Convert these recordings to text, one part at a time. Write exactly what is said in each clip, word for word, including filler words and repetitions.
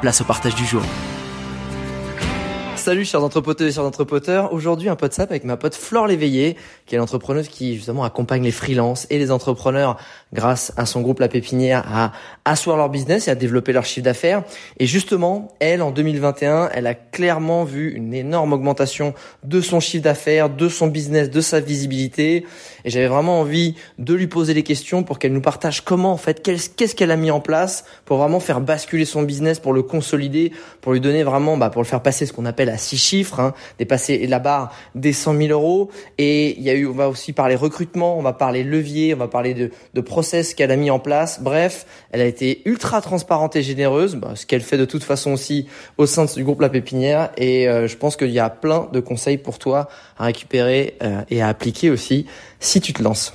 place au partage du jour. Salut chers entrepoteuses et chers entrepoteurs, aujourd'hui un Podsapp avec ma pote Flore l'Eveillé, qui est l'entrepreneuse qui justement accompagne les freelances et les entrepreneurs grâce à son groupe La Pépinière à asseoir leur business et à développer leur chiffre d'affaires. Et justement, elle en deux mille vingt et un, elle a clairement vu une énorme augmentation de son chiffre d'affaires, de son business, de sa visibilité. Et j'avais vraiment envie de lui poser des questions pour qu'elle nous partage comment en fait, qu'est-ce qu'elle a mis en place pour vraiment faire basculer son business, pour le consolider, pour lui donner vraiment, bah, pour le faire passer ce qu'on appelle à six chiffres, hein, dépasser la barre des cent mille euros. Et il y a eu, on va aussi parler recrutement, on va parler levier, on va parler de, de process qu'elle a mis en place. Bref, elle a été ultra transparente et généreuse, bah, ce qu'elle fait de toute façon aussi au sein du groupe La Pépinière. Et euh, je pense qu'il y a plein de conseils pour toi à récupérer euh, et à appliquer aussi si tu te lances.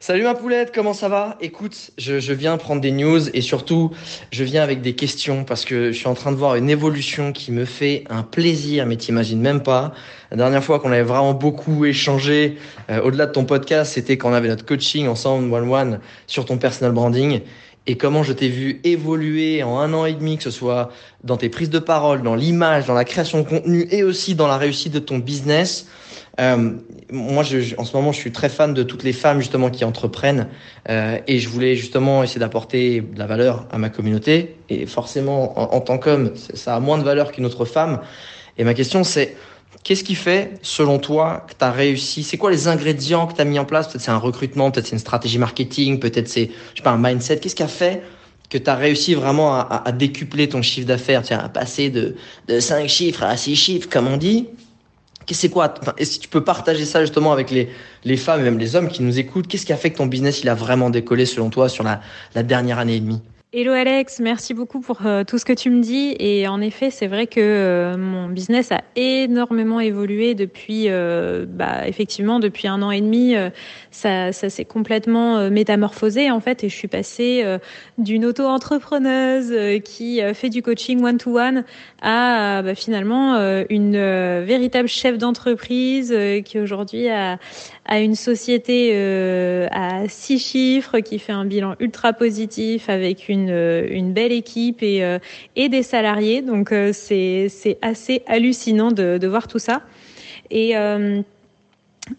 Salut ma poulette, comment ça va ? Écoute, je, je viens prendre des news et surtout, je viens avec des questions parce que je suis en train de voir une évolution qui me fait un plaisir, mais t'imagines même pas. La dernière fois qu'on avait vraiment beaucoup échangé, euh, au-delà de ton podcast, c'était quand on avait notre coaching ensemble, one-one, sur ton personal branding. Et comment je t'ai vu évoluer en un an et demi, que ce soit dans tes prises de parole, dans l'image, dans la création de contenu et aussi dans la réussite de ton business. Euh, moi, je, je, en ce moment, je suis très fan de toutes les femmes justement qui entreprennent euh, et je voulais justement essayer d'apporter de la valeur à ma communauté. Et forcément, en, en tant qu'homme, ça a moins de valeur qu'une autre femme. Et ma question, c'est qu'est-ce qui fait, selon toi, que tu as réussi ? C'est quoi les ingrédients que tu as mis en place ? Peut-être c'est un recrutement, peut-être c'est une stratégie marketing, peut-être c'est, je sais pas, un mindset. Qu'est-ce qui a fait que tu as réussi vraiment à, à, à décupler ton chiffre d'affaires, à passer de, de cinq chiffres à six chiffres, comme on dit ? C'est quoi, enfin, et si tu peux partager ça justement avec les, les femmes et même les hommes qui nous écoutent, qu'est-ce qui a fait que ton business il a vraiment décollé selon toi sur la, la dernière année et demie ? Hello Alex, merci beaucoup pour euh, tout ce que tu me dis. Et en effet, c'est vrai que euh, mon business a énormément évolué depuis, euh, bah, effectivement, depuis un an et demi. Euh, ça, ça s'est complètement euh, métamorphosé en fait. Et je suis passée euh, d'une auto-entrepreneuse euh, qui euh, fait du coaching one-to-one à euh, bah, finalement euh, une euh, véritable chef d'entreprise euh, qui aujourd'hui a, a une société euh, à six chiffres, qui fait un bilan ultra positif avec une Une, une belle équipe et, euh, et des salariés. Donc, euh, c'est, c'est assez hallucinant de, de voir tout ça. Et, euh,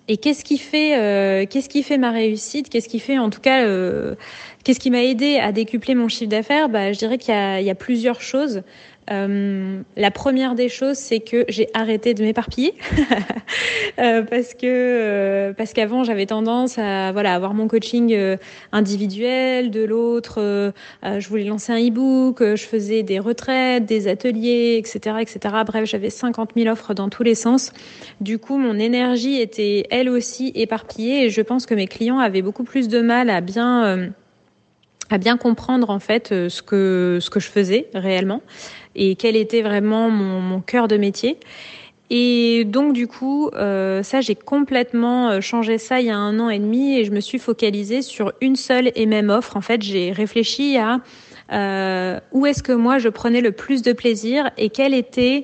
et qu'est-ce qui fait, euh, qu'est-ce qui fait ma réussite ? Qu'est-ce qui fait, en tout cas, euh, qu'est-ce qui m'a aidé à décupler mon chiffre d'affaires ? Bah, je dirais qu'il y a, il y a plusieurs choses. Euh, la première des choses, c'est que j'ai arrêté de m'éparpiller euh, parce que euh, parce qu'avant j'avais tendance à voilà avoir mon coaching euh, individuel, de l'autre euh, je voulais lancer un e-book, euh, je faisais des retraites, des ateliers, etc., etc. Bref, j'avais cinquante mille offres dans tous les sens. Du coup, mon énergie était elle aussi éparpillée et je pense que mes clients avaient beaucoup plus de mal à bien euh, à bien comprendre en fait ce que ce que je faisais réellement et quel était vraiment mon, mon cœur de métier. Et donc du coup, euh, ça j'ai complètement changé ça il y a un an et demi et je me suis focalisée sur une seule et même offre. En fait, j'ai réfléchi à euh, où est-ce que moi je prenais le plus de plaisir et quel était,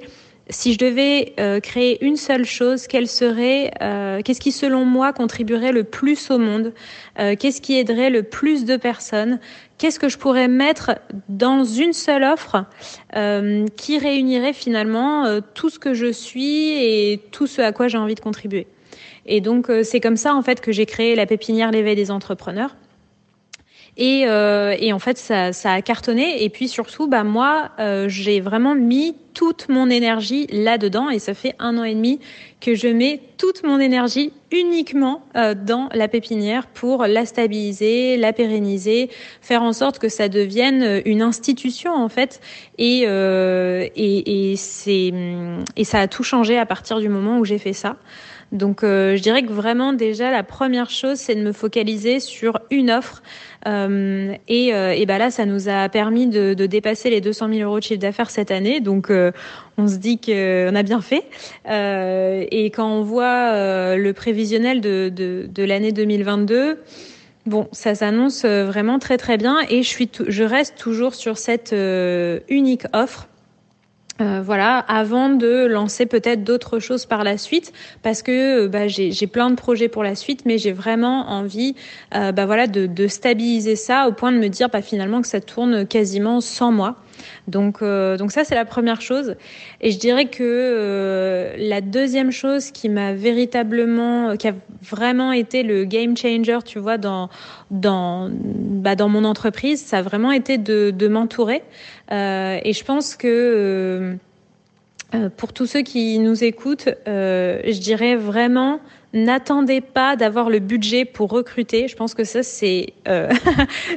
si je devais euh, créer une seule chose, quelle serait, euh, qu'est-ce qui selon moi contribuerait le plus au monde, euh, qu'est-ce qui aiderait le plus de personnes, qu'est-ce que je pourrais mettre dans une seule offre euh, qui réunirait finalement euh, tout ce que je suis et tout ce à quoi j'ai envie de contribuer. Et donc euh, c'est comme ça en fait que j'ai créé La Pépinière, l'éveil des entrepreneurs. Et, euh, et en fait, ça, ça a cartonné. Et puis surtout, bah moi, euh, j'ai vraiment mis toute mon énergie là-dedans. Et ça fait un an et demi que je mets toute mon énergie uniquement euh, dans la pépinière pour la stabiliser, la pérenniser, faire en sorte que ça devienne une institution en fait. Et, euh, et, et, c'est, et ça a tout changé à partir du moment où j'ai fait ça. Donc, euh, je dirais que vraiment, déjà, la première chose, c'est de me focaliser sur une offre. Euh, et, euh, et ben là, ça nous a permis de, de dépasser les deux cent mille euros de chiffre d'affaires cette année. Donc, euh, on se dit qu'on a bien fait. Euh, et quand on voit euh, le prévisionnel de, de, de l'année deux mille vingt-deux, bon, ça s'annonce vraiment très, très bien. Et je, suis t- je reste toujours sur cette euh, unique offre. Euh, voilà, avant de lancer peut-être d'autres choses par la suite, parce que bah, j'ai, j'ai plein de projets pour la suite, mais j'ai vraiment envie, euh, bah voilà, de, de stabiliser ça au point de me dire, bah finalement que ça tourne quasiment sans moi. Donc, euh, donc ça c'est la première chose. Et je dirais que euh, la deuxième chose qui m'a véritablement, qui a vraiment été le game changer, tu vois, dans dans bah dans mon entreprise, ça a vraiment été de de m'entourer. Euh, et je pense que euh, pour tous ceux qui nous écoutent, euh, je dirais vraiment, n'attendez pas d'avoir le budget pour recruter. Je pense que ça, c'est... Euh,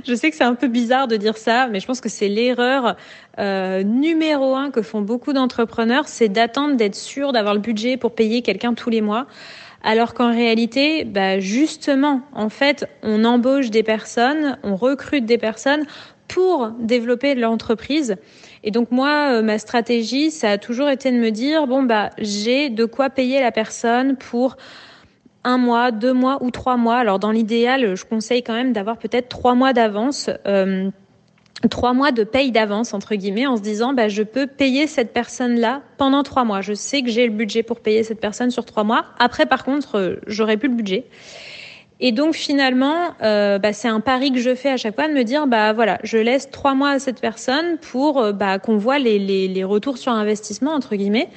je sais que c'est un peu bizarre de dire ça, mais je pense que c'est l'erreur euh, numéro un que font beaucoup d'entrepreneurs, c'est d'attendre d'être sûr d'avoir le budget pour payer quelqu'un tous les mois. Alors qu'en réalité, bah justement, en fait, on embauche des personnes, on recrute des personnes pour développer l'entreprise. Et donc moi, ma stratégie, ça a toujours été de me dire, bon, bah j'ai de quoi payer la personne pour... un mois, deux mois ou trois mois. Alors dans l'idéal, je conseille quand même d'avoir peut-être trois mois d'avance, euh, trois mois de paye d'avance entre guillemets, en se disant bah je peux payer cette personne-là pendant trois mois. Je sais que j'ai le budget pour payer cette personne sur trois mois. Après, par contre, euh, j'aurais plus le budget. Et donc finalement, euh, bah, c'est un pari que je fais à chaque fois de me dire bah voilà, je laisse trois mois à cette personne pour euh, bah qu'on voit les, les les retours sur investissement entre guillemets.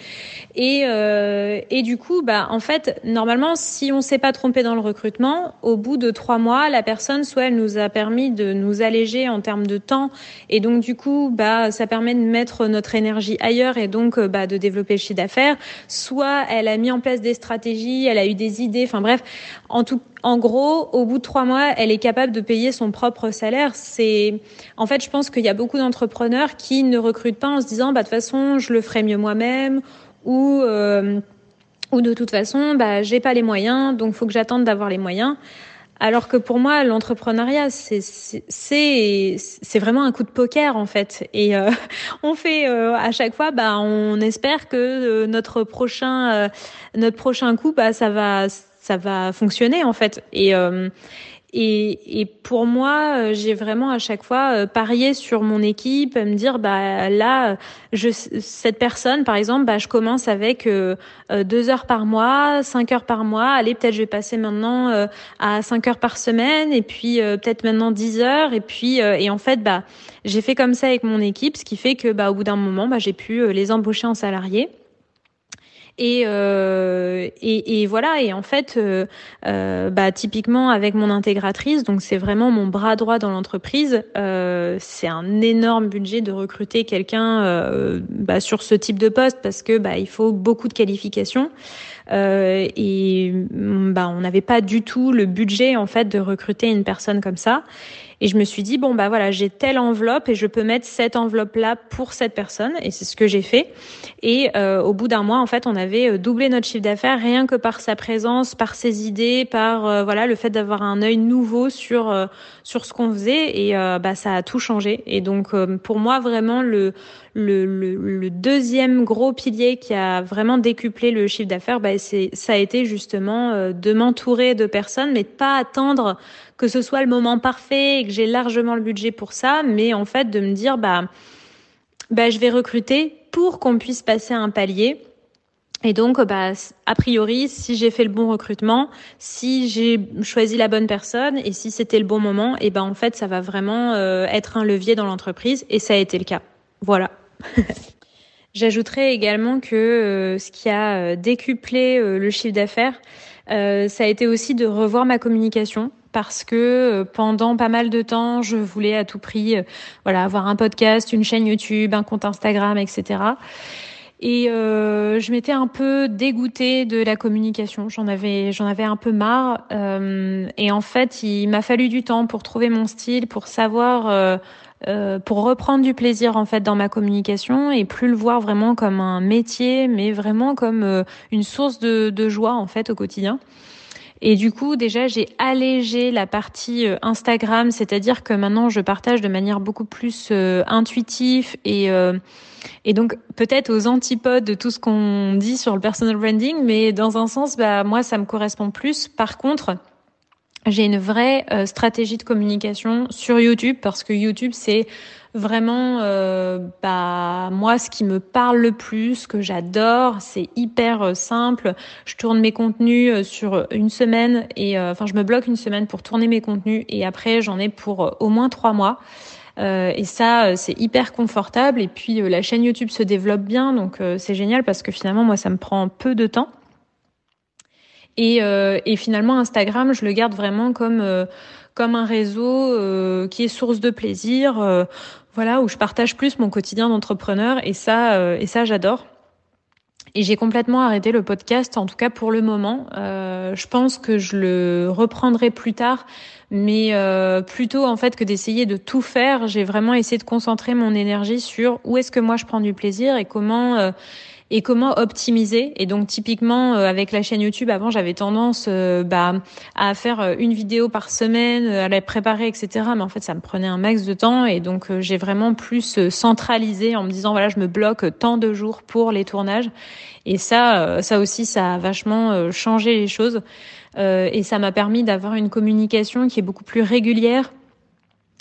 Et euh, et du coup bah en fait normalement si on s'est pas trompé dans le recrutement, au bout de trois mois la personne soit elle nous a permis de nous alléger en termes de temps et donc du coup bah ça permet de mettre notre énergie ailleurs et donc bah de développer le chiffre d'affaires. Soit elle a mis en place des stratégies, elle a eu des idées, enfin bref, en tout En gros, au bout de trois mois, elle est capable de payer son propre salaire. C'est, en fait, je pense qu'il y a beaucoup d'entrepreneurs qui ne recrutent pas en se disant, bah de toute façon, je le ferai mieux moi-même, ou euh, ou de toute façon, bah j'ai pas les moyens, donc faut que j'attende d'avoir les moyens. Alors que pour moi, l'entrepreneuriat, c'est c'est c'est, c'est vraiment un coup de poker en fait. Et euh, on fait euh, à chaque fois, bah on espère que euh, notre prochain euh, notre prochain coup, bah ça va ça va fonctionner en fait. Et euh, et et pour moi, j'ai vraiment à chaque fois parié sur mon équipe, me dire bah là, je cette personne par exemple, bah je commence avec euh, deux heures par mois, cinq heures par mois. Allez, peut-être je vais passer maintenant euh, à cinq heures par semaine, et puis euh, peut-être maintenant dix heures, et puis euh, et en fait bah j'ai fait comme ça avec mon équipe, ce qui fait que bah au bout d'un moment, bah j'ai pu les embaucher en salariés. Et, euh, et et voilà, et en fait euh, euh, bah typiquement avec mon intégratrice, donc c'est vraiment mon bras droit dans l'entreprise, euh, c'est un énorme budget de recruter quelqu'un euh, bah sur ce type de poste parce que bah il faut beaucoup de qualifications euh, et bah on n'avait pas du tout le budget en fait de recruter une personne comme ça. Et je me suis dit, bon, bah voilà, j'ai telle enveloppe et je peux mettre cette enveloppe-là pour cette personne. Et c'est ce que j'ai fait. Et euh, au bout d'un mois, en fait, on avait doublé notre chiffre d'affaires rien que par sa présence, par ses idées, par euh, voilà le fait d'avoir un œil nouveau sur euh, sur ce qu'on faisait. Et euh, bah ça a tout changé. Et donc, euh, pour moi, vraiment, le, le, le, le deuxième gros pilier qui a vraiment décuplé le chiffre d'affaires, bah, c'est, ça a été justement euh, de m'entourer de personnes, mais de pas attendre que ce soit le moment parfait et que j'ai largement le budget pour ça, mais en fait de me dire bah, bah je vais recruter pour qu'on puisse passer à un palier. Et donc bah a priori, si j'ai fait le bon recrutement, si j'ai choisi la bonne personne et si c'était le bon moment, et ben bah, en fait ça va vraiment euh, être un levier dans l'entreprise, et ça a été le cas. Voilà. J'ajouterai également que euh, ce qui a décuplé euh, le chiffre d'affaires, euh, ça a été aussi de revoir ma communication. parce que pendant pas mal de temps, je voulais à tout prix euh, voilà, avoir un podcast, une chaîne YouTube, un compte Instagram, et cetera. Et euh, je m'étais un peu dégoûtée de la communication, j'en avais j'en avais un peu marre. Euh, et en fait, il m'a fallu du temps pour trouver mon style, pour savoir, euh, euh, pour reprendre du plaisir en fait dans ma communication et plus le voir vraiment comme un métier, mais vraiment comme euh, une source de, de joie en fait au quotidien. Et du coup, déjà, j'ai allégé la partie Instagram, c'est-à-dire que maintenant, je partage de manière beaucoup plus euh, intuitive et euh, et donc peut-être aux antipodes de tout ce qu'on dit sur le personal branding, mais dans un sens, bah moi, ça me correspond plus. Par contre, j'ai une vraie euh, stratégie de communication sur YouTube parce que YouTube, c'est vraiment, euh, bah moi, ce qui me parle le plus, ce que j'adore, c'est hyper euh, simple. Je tourne mes contenus euh, sur une semaine et, enfin, euh, je me bloque une semaine pour tourner mes contenus et après, j'en ai pour euh, au moins trois mois. Euh, et ça, euh, c'est hyper confortable. Et puis, euh, la chaîne YouTube se développe bien, donc euh, c'est génial parce que finalement, moi, ça me prend peu de temps. Et, euh, et finalement, Instagram, je le garde vraiment comme euh, comme un réseau euh, qui est source de plaisir. Euh, Voilà, où je partage plus mon quotidien d'entrepreneur et ça, euh, et ça j'adore. Et j'ai complètement arrêté le podcast, en tout cas pour le moment. Euh, je pense que je le reprendrai plus tard, mais euh, plutôt en fait que d'essayer de tout faire, j'ai vraiment essayé de concentrer mon énergie sur où est-ce que moi je prends du plaisir et comment euh, et comment optimiser. Et donc typiquement euh, avec la chaîne YouTube, avant j'avais tendance euh, bah, à faire une vidéo par semaine, à la préparer, et cetera. Mais en fait ça me prenait un max de temps et donc euh, j'ai vraiment plus euh, centralisé en me disant voilà je me bloque tant de jours pour les tournages. Et ça, euh, ça aussi ça a vachement euh, changé les choses euh, et ça m'a permis d'avoir une communication qui est beaucoup plus régulière,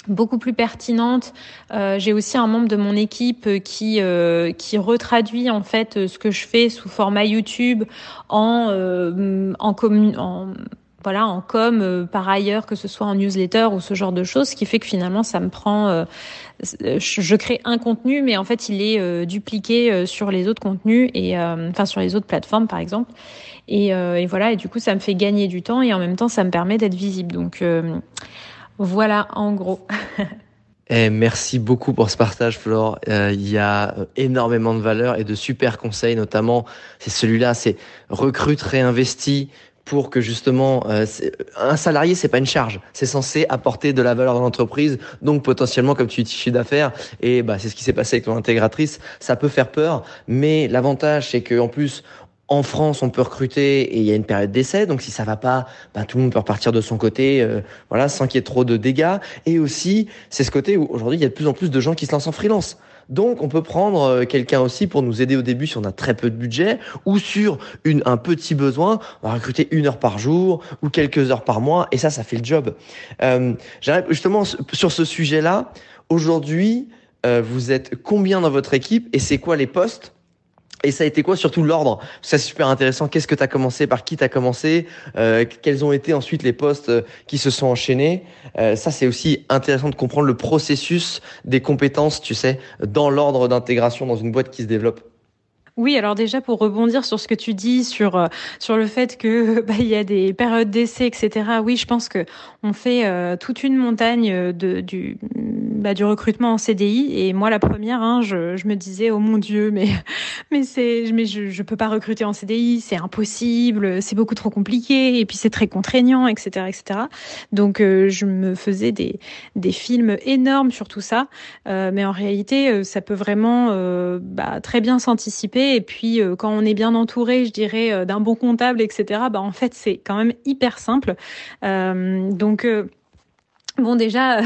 beaucoup plus pertinente. Euh, j'ai aussi un membre de mon équipe qui euh, qui retraduit en fait ce que je fais sous format YouTube en euh, en commun en voilà en com euh, par ailleurs, que ce soit en newsletter ou ce genre de choses, ce qui fait que finalement ça me prend euh, je crée un contenu mais en fait il est euh, dupliqué euh, sur les autres contenus et euh, enfin sur les autres plateformes par exemple et, euh, et voilà et du coup ça me fait gagner du temps et en même temps ça me permet d'être visible donc euh, voilà, en gros. Hey, merci beaucoup pour ce partage, Flore. Euh, il y a énormément de valeur et de super conseils, notamment, c'est celui-là, c'est recrute, réinvestis pour que justement, euh, un salarié, c'est pas une charge. C'est censé apporter de la valeur dans l'entreprise, donc potentiellement, comme tu dis, chiffre d'affaires. Et bah, c'est ce qui s'est passé avec ton intégratrice. Ça peut faire peur, mais l'avantage, c'est qu'en plus, en France, on peut recruter et il y a une période d'essai. Donc, si ça va pas, ben, tout le monde peut repartir de son côté, euh, voilà, sans qu'il y ait trop de dégâts. Et aussi, c'est ce côté où aujourd'hui, il y a de plus en plus de gens qui se lancent en freelance. Donc, on peut prendre quelqu'un aussi pour nous aider au début si on a très peu de budget ou sur une, un petit besoin. On va recruter une heure par jour ou quelques heures par mois. Et ça, ça fait le job. Euh, j'arrive justement sur ce sujet-là. Aujourd'hui, euh, vous êtes combien dans votre équipe et c'est quoi les postes? Et ça a été quoi surtout l'ordre? Ça c'est super intéressant. Qu'est-ce que tu as commencé? Par qui tu as commencé? euh, Quels ont été ensuite les postes qui se sont enchaînés? euh, Ça c'est aussi intéressant de comprendre le processus des compétences, tu sais, dans l'ordre d'intégration dans une boîte qui se développe. Oui, alors déjà pour rebondir sur ce que tu dis sur sur le fait que bah il y a des périodes d'essai, et cetera. Oui, je pense que on fait euh, toute une montagne de du bah du recrutement en C D I et moi la première, hein, je je me disais oh mon Dieu, mais mais c'est mais je je peux pas recruter en C D I, c'est impossible, c'est beaucoup trop compliqué et puis c'est très contraignant, et cetera, et cetera. Donc euh, je me faisais des des films énormes sur tout ça, euh, mais en réalité ça peut vraiment euh, bah très bien s'anticiper. Et puis, euh, quand on est bien entouré, je dirais, euh, d'un bon comptable, et cetera, bah, en fait, c'est quand même hyper simple. Euh, donc... Euh Bon déjà, euh,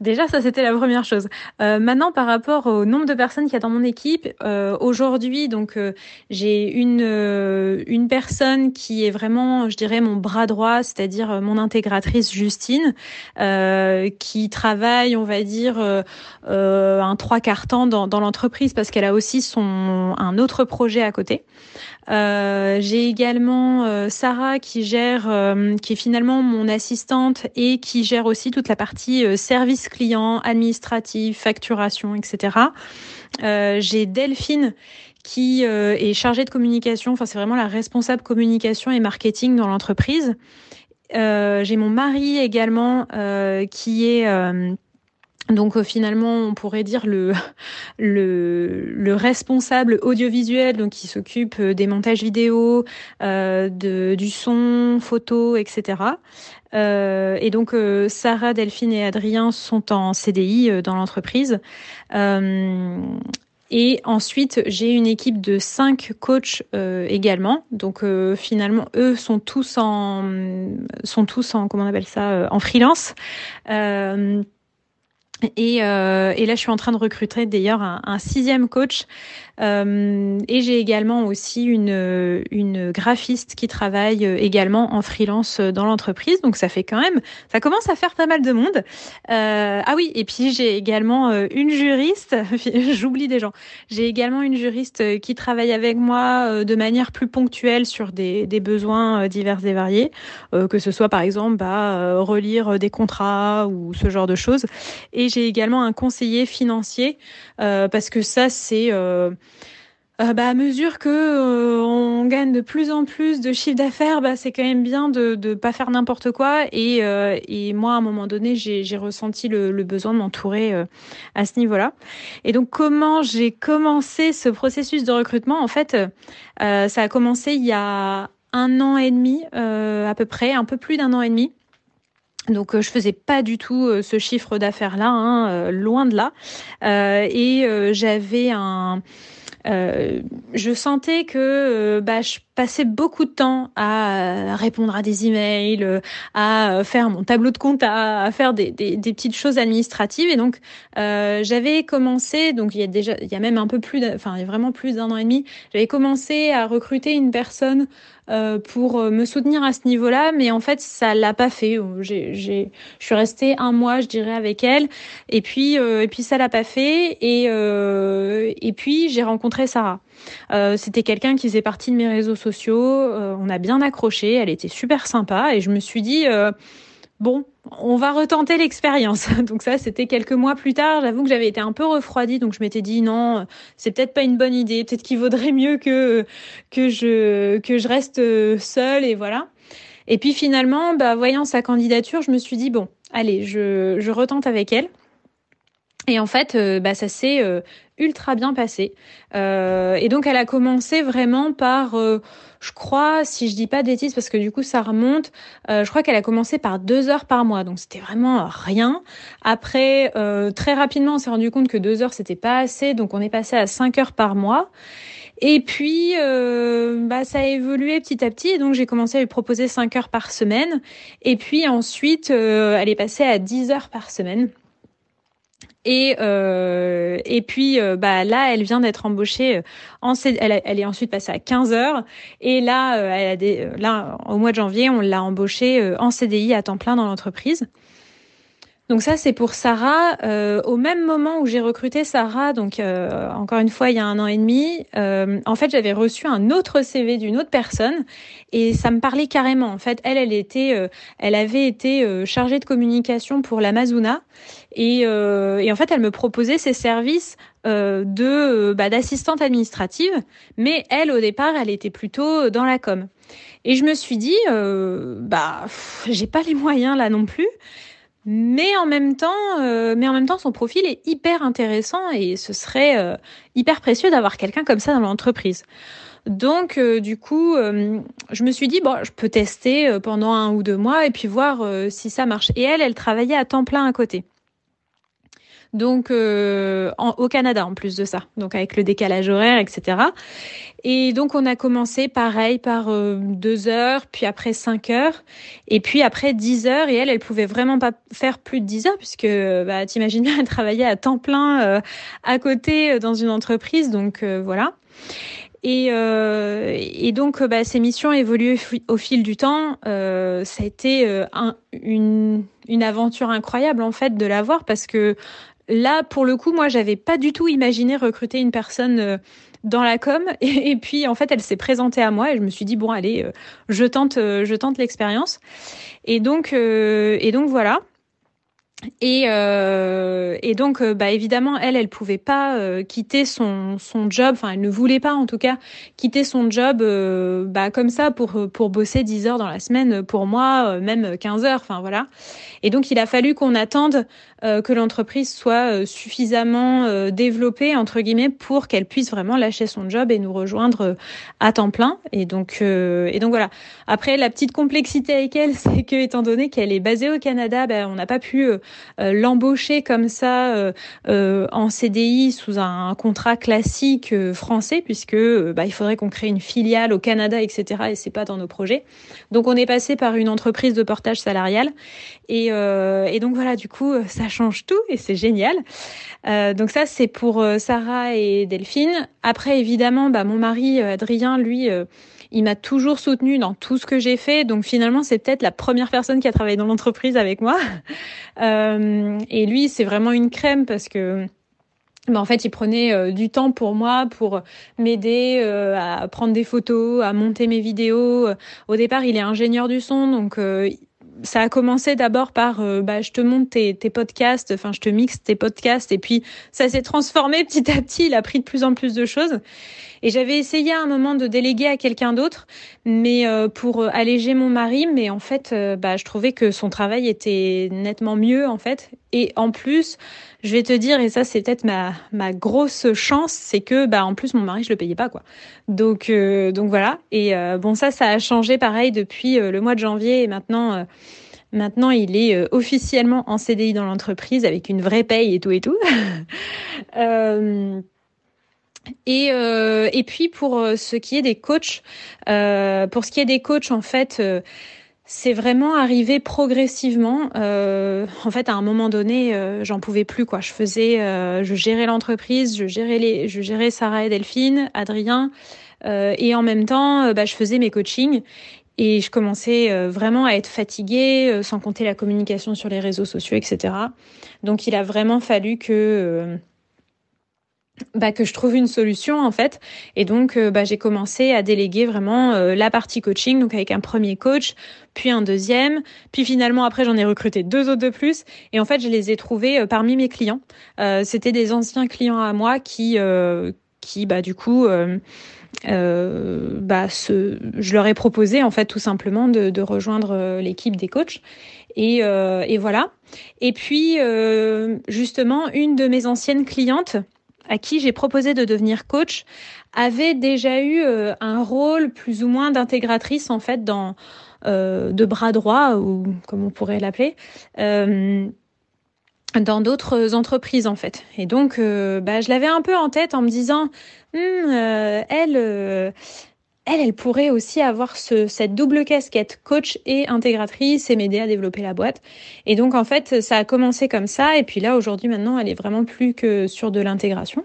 déjà ça c'était la première chose. Euh, maintenant par rapport au nombre de personnes qu'il y a dans mon équipe, euh, aujourd'hui donc euh, j'ai une euh, une personne qui est vraiment, je dirais, mon bras droit, c'est-à-dire euh, mon intégratrice Justine, euh, qui travaille, on va dire, euh, euh, un trois quarts temps dans, dans l'entreprise parce qu'elle a aussi son un autre projet à côté. Euh, j'ai également euh, Sarah qui gère, euh, qui est finalement mon assistante et qui gère aussi toute la partie euh, service client, administratif, facturation, et cetera. Euh, j'ai Delphine qui euh, est chargée de communication, enfin c'est vraiment la responsable communication et marketing dans l'entreprise. Euh, j'ai mon mari également euh, qui est... Euh, Donc finalement, on pourrait dire le le, le responsable audiovisuel, donc qui s'occupe des montages vidéo, euh, de, du son, photo, et cetera. Euh, et donc euh, Sarah, Delphine et Adrien sont en C D I euh, dans l'entreprise. Euh, Et ensuite, j'ai une équipe de cinq coachs euh, également. Donc euh, finalement, eux sont tous en sont tous en comment on appelle ça euh, en freelance. Euh, Et, euh, et là, je suis en train de recruter d'ailleurs un, un sixième coach. Euh, et j'ai également aussi une, une graphiste qui travaille également en freelance dans l'entreprise. Donc, ça fait quand même, ça commence à faire pas mal de monde. Euh, ah oui, et puis j'ai également une juriste. J'oublie des gens. J'ai également une juriste qui travaille avec moi de manière plus ponctuelle sur des, des besoins divers et variés, euh, que ce soit par exemple bah, relire des contrats ou ce genre de choses. Et j'ai également un conseiller financier euh, parce que ça, c'est euh, euh, bah, à mesure que euh, on gagne de plus en plus de chiffre d'affaires, bah, c'est quand même bien de de pas faire n'importe quoi. Et, euh, et moi, à un moment donné, j'ai, j'ai ressenti le, le besoin de m'entourer euh, à ce niveau-là. Et donc, comment j'ai commencé ce processus de recrutement? En fait, euh, ça a commencé il y a un an et demi euh, à peu près, un peu plus d'un an et demi. Donc, je faisais pas du tout ce chiffre d'affaires-là, hein, loin de là. Euh, et euh, j'avais un... Euh, je sentais que bah, je passais beaucoup de temps à répondre à des emails, à faire mon tableau de compte, à, à faire des, des, des petites choses administratives. Et donc, euh, j'avais commencé, donc il y a déjà, il y a même un peu plus, enfin, il y a vraiment plus d'un an et demi, j'avais commencé à recruter une personne euh, pour me soutenir à ce niveau-là, mais en fait, ça l'a pas fait. J'ai, j'ai, je suis restée un mois, je dirais, avec elle, et puis, euh, et puis ça l'a pas fait. Et euh, et puis, j'ai rencontré Sarah. Euh, c'était quelqu'un qui faisait partie de mes réseaux sociaux, euh, on a bien accroché, elle était super sympa et je me suis dit euh, bon, on va retenter l'expérience. Donc ça, c'était quelques mois plus tard, j'avoue que j'avais été un peu refroidie, donc je m'étais dit non, c'est peut-être pas une bonne idée, peut-être qu'il vaudrait mieux que, que, je, que je reste seule et voilà. Et puis finalement, bah, voyant sa candidature, je me suis dit bon, allez, je, je retente avec elle. Et en fait, euh, bah, ça s'est euh, ultra bien passé. Euh, et donc, elle a commencé vraiment par, euh, je crois, si je dis pas de bêtises, parce que du coup, ça remonte, euh, je crois qu'elle a commencé par deux heures par mois. Donc, c'était vraiment rien. Après, euh, très rapidement, on s'est rendu compte que deux heures, c'était pas assez. Donc, on est passé à cinq heures par mois. Et puis, euh, bah, ça a évolué petit à petit. Et donc, j'ai commencé à lui proposer cinq heures par semaine. Et puis ensuite, euh, elle est passée à dix heures par semaine. Et euh, et puis euh, bah là, elle vient d'être embauchée en C D I, elle, elle est ensuite passée à quinze heures et là euh, elle a des, là au mois de janvier, on l'a embauchée en C D I à temps plein dans l'entreprise. Donc ça, c'est pour Sarah. Euh, au même moment où j'ai recruté Sarah, donc euh, encore une fois il y a un an et demi, euh, en fait j'avais reçu un autre C V d'une autre personne et ça me parlait carrément. En fait, elle, elle était, euh, elle avait été euh, chargée de communication pour l'Amazona et, euh, et en fait elle me proposait ses services euh, de, bah, d'assistante administrative, mais elle au départ elle était plutôt dans la com. Et je me suis dit, euh, bah pff, j'ai pas les moyens là non plus. Mais en même temps, euh, mais en même temps, son profil est hyper intéressant et ce serait euh, hyper précieux d'avoir quelqu'un comme ça dans l'entreprise. Donc, euh, du coup, euh, je me suis dit bon, je peux tester pendant un ou deux mois et puis voir euh, si ça marche. Et elle, elle travaillait à temps plein à côté. Donc euh, en, au Canada en plus de ça, donc avec le décalage horaire, et cetera. Et donc on a commencé pareil par euh, deux heures, puis après cinq heures, et puis après dix heures. Et elle, elle pouvait vraiment pas faire plus de dix heures puisque, bah, t'imagines bien, elle travaillait à temps plein euh, à côté dans une entreprise, donc euh, voilà. Et, euh, et donc, bah, ces missions évoluent au fil du temps. Euh, ça a été un, une, une aventure incroyable en fait de l'avoir parce que là, pour le coup, moi, j'avais pas du tout imaginé recruter une personne dans la com. Et, et puis, en fait, elle s'est présentée à moi et je me suis dit bon, allez, je tente, je tente l'expérience. Et donc, euh, et donc voilà. Et, euh, et donc, bah, évidemment, elle, elle pouvait pas euh, quitter son son job. Enfin, elle ne voulait pas, en tout cas, quitter son job, euh, bah, comme ça, pour pour bosser dix heures dans la semaine. Pour moi, euh, même quinze heures. Enfin voilà. Et donc, il a fallu qu'on attende euh, que l'entreprise soit euh, suffisamment euh, développée entre guillemets pour qu'elle puisse vraiment lâcher son job et nous rejoindre euh, à temps plein. Et donc, euh, et donc voilà. Après, la petite complexité avec elle, c'est que étant donné qu'elle est basée au Canada, bah, on n'a pas pu euh, Euh, l'embaucher comme ça euh, euh, en C D I sous un, un contrat classique euh, français, puisque euh, bah, il faudrait qu'on crée une filiale au Canada, et cetera. Et c'est pas dans nos projets. Donc on est passé par une entreprise de portage salarial. Et, euh, et donc voilà, du coup, ça change tout et c'est génial. Euh, donc ça, c'est pour euh, Sarah et Delphine. Après, évidemment, bah, mon mari euh, Adrien, lui. Euh, Il m'a toujours soutenue dans tout ce que j'ai fait. Donc finalement, c'est peut-être la première personne qui a travaillé dans l'entreprise avec moi. Euh, et lui, c'est vraiment une crème parce que... Bah en fait, il prenait euh, du temps pour moi, pour m'aider euh, à prendre des photos, à monter mes vidéos. Au départ, il est ingénieur du son, donc... Euh, Ça a commencé d'abord par euh, bah je te monte tes, tes podcasts, enfin je te mixe tes podcasts, et puis ça s'est transformé petit à petit, il a pris de plus en plus de choses. Et j'avais essayé à un moment de déléguer à quelqu'un d'autre, mais euh, pour alléger mon mari, mais en fait euh, bah je trouvais que son travail était nettement mieux en fait. Et en plus, je vais te dire, et ça c'est peut-être ma ma grosse chance, c'est que bah en plus mon mari je le payais pas quoi. Donc euh, donc voilà. Et euh, bon ça ça a changé pareil depuis euh, le mois de janvier, et maintenant euh, maintenant il est euh, officiellement en C D I dans l'entreprise avec une vraie paye et tout et tout. euh... Et euh, et puis pour ce qui est des coachs, euh, pour ce qui est des coachs en fait. Euh, C'est vraiment arrivé progressivement. Euh, en fait, à un moment donné, euh, j'en pouvais plus, quoi. Je faisais, euh, je gérais l'entreprise, je gérais les, je gérais Sarah et Delphine, Adrien, euh, et en même temps, euh, bah, je faisais mes coachings. Et je commençais euh, vraiment à être fatiguée, euh, sans compter la communication sur les réseaux sociaux, et cetera. Donc, il a vraiment fallu que. Euh, Bah, que je trouve une solution en fait, et donc euh, bah, j'ai commencé à déléguer vraiment euh, la partie coaching, donc avec un premier coach, puis un deuxième, puis finalement après j'en ai recruté deux autres de plus, et en fait je les ai trouvés euh, parmi mes clients. Euh, c'était des anciens clients à moi qui euh, qui bah du coup euh, euh, bah ce je leur ai proposé en fait tout simplement de, de rejoindre l'équipe des coachs. Et, euh, et voilà. Et puis euh, justement une de mes anciennes clientes à qui j'ai proposé de devenir coach, avait déjà eu euh, un rôle plus ou moins d'intégratrice, en fait, dans, euh, de bras droit, ou comme on pourrait l'appeler, euh, dans d'autres entreprises, en fait. Et donc, euh, bah, je l'avais un peu en tête en me disant, hm, euh, elle... Euh, Elle, elle pourrait aussi avoir ce, cette double casquette coach et intégratrice et m'aider à développer la boîte. Et donc, en fait, ça a commencé comme ça. Et puis là, aujourd'hui, maintenant, elle est vraiment plus que sur de l'intégration.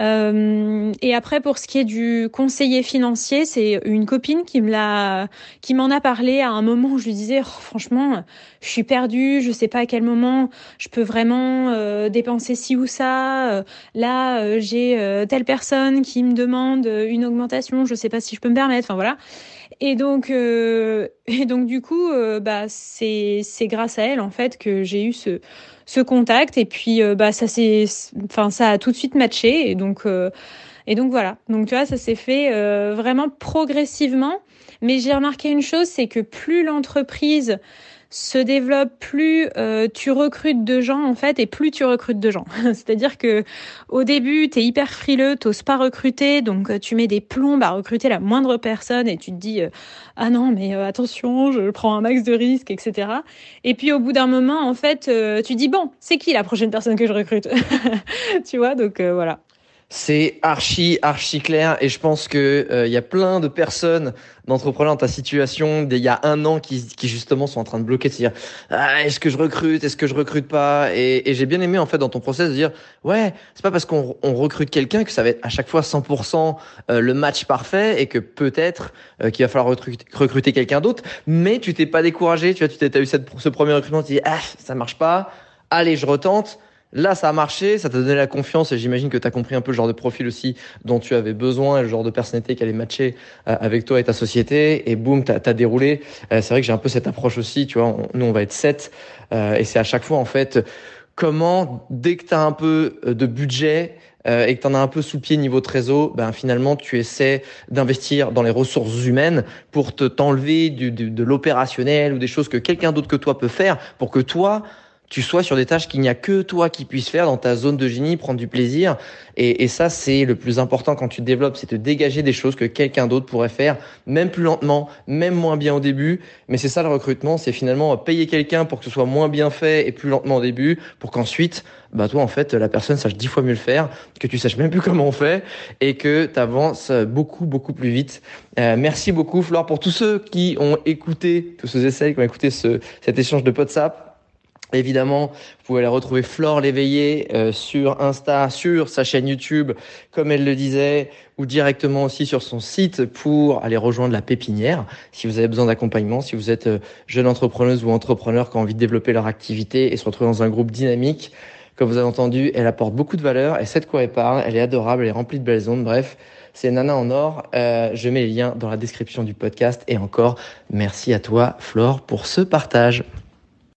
Euh, et après, pour ce qui est du conseiller financier, c'est une copine qui me l'a, qui m'en a parlé à un moment où je lui disais, oh, franchement, je suis perdue, je sais pas à quel moment je peux vraiment euh, dépenser ci ou ça. Euh, là, euh, j'ai euh, telle personne qui me demande une augmentation, je sais pas si je peux me permettre. Enfin voilà. Et donc, euh, et donc du coup, euh, bah c'est c'est grâce à elle en fait que j'ai eu ce ce contact, et puis euh, bah ça c'est, enfin ça a tout de suite matché, et donc euh, et donc voilà. Donc tu vois, ça s'est fait euh, vraiment progressivement, mais j'ai remarqué une chose, c'est que plus l'entreprise se développe, plus euh, tu recrutes de gens en fait, et plus tu recrutes de gens. C'est-à-dire que au début, t'es hyper frileux, t'oses pas recruter, donc tu mets des plombes à recruter la moindre personne, et tu te dis euh, ah non mais euh, attention, je prends un max de risques, et cetera. Et puis au bout d'un moment, en fait, euh, tu dis bon, c'est qui la prochaine personne que je recrute, tu vois, donc euh, voilà. C'est archi, archi clair, et je pense que il euh, y a plein de personnes, d'entrepreneurs dans ta situation d'il y a un an qui, qui justement sont en train de bloquer, de se dire ah, est-ce que je recrute, est-ce que je recrute pas, et, et j'ai bien aimé en fait dans ton process de dire ouais, c'est pas parce qu'on on recrute quelqu'un que ça va être à chaque fois cent pour cent euh, le match parfait, et que peut-être euh, qu'il va falloir recruter, recruter quelqu'un d'autre, mais tu t'es pas découragé, tu vois, tu t'es, t'as eu cette, ce premier recrutement, tu dis ah ça marche pas, allez je retente. Là, ça a marché, ça t'a donné la confiance et j'imagine que tu as compris un peu le genre de profil aussi dont tu avais besoin et le genre de personnalité qui allait matcher avec toi et ta société. Et boum, t'as, t'as déroulé. C'est vrai que j'ai un peu cette approche aussi, tu vois. On, nous, on va être sept et c'est à chaque fois, en fait, comment, dès que t'as un peu de budget et que t'en as un peu sous pied niveau trésor, ben finalement tu essaies d'investir dans les ressources humaines pour te t'enlever du, du, de l'opérationnel ou des choses que quelqu'un d'autre que toi peut faire pour que toi tu sois sur des tâches qu'il n'y a que toi qui puisses faire dans ta zone de génie, prendre du plaisir. Et, et ça, c'est le plus important quand tu te développes, c'est te dégager des choses que quelqu'un d'autre pourrait faire, même plus lentement, même moins bien au début. Mais c'est ça le recrutement, c'est finalement payer quelqu'un pour que ce soit moins bien fait et plus lentement au début, pour qu'ensuite, bah toi, en fait, la personne sache dix fois mieux le faire, que tu saches même plus comment on fait et que tu avances beaucoup, beaucoup plus vite. Euh, merci beaucoup, Flore, pour tous ceux qui ont écouté, tous ceux et celles qui ont écouté ce, cet échange de Podsapp. Évidemment, vous pouvez la retrouver Flore l'Eveillé euh, sur Insta, sur sa chaîne YouTube, comme elle le disait, ou directement aussi sur son site pour aller rejoindre La Pépinière. Si vous avez besoin d'accompagnement, si vous êtes jeune entrepreneuse ou entrepreneur qui a envie de développer leur activité et se retrouver dans un groupe dynamique, comme vous avez entendu, elle apporte beaucoup de valeur, elle sait de quoi elle parle, elle est adorable, elle est remplie de belles ondes, bref, c'est Nana en or. Euh, je mets les liens dans la description du podcast et encore, merci à toi Flore pour ce partage.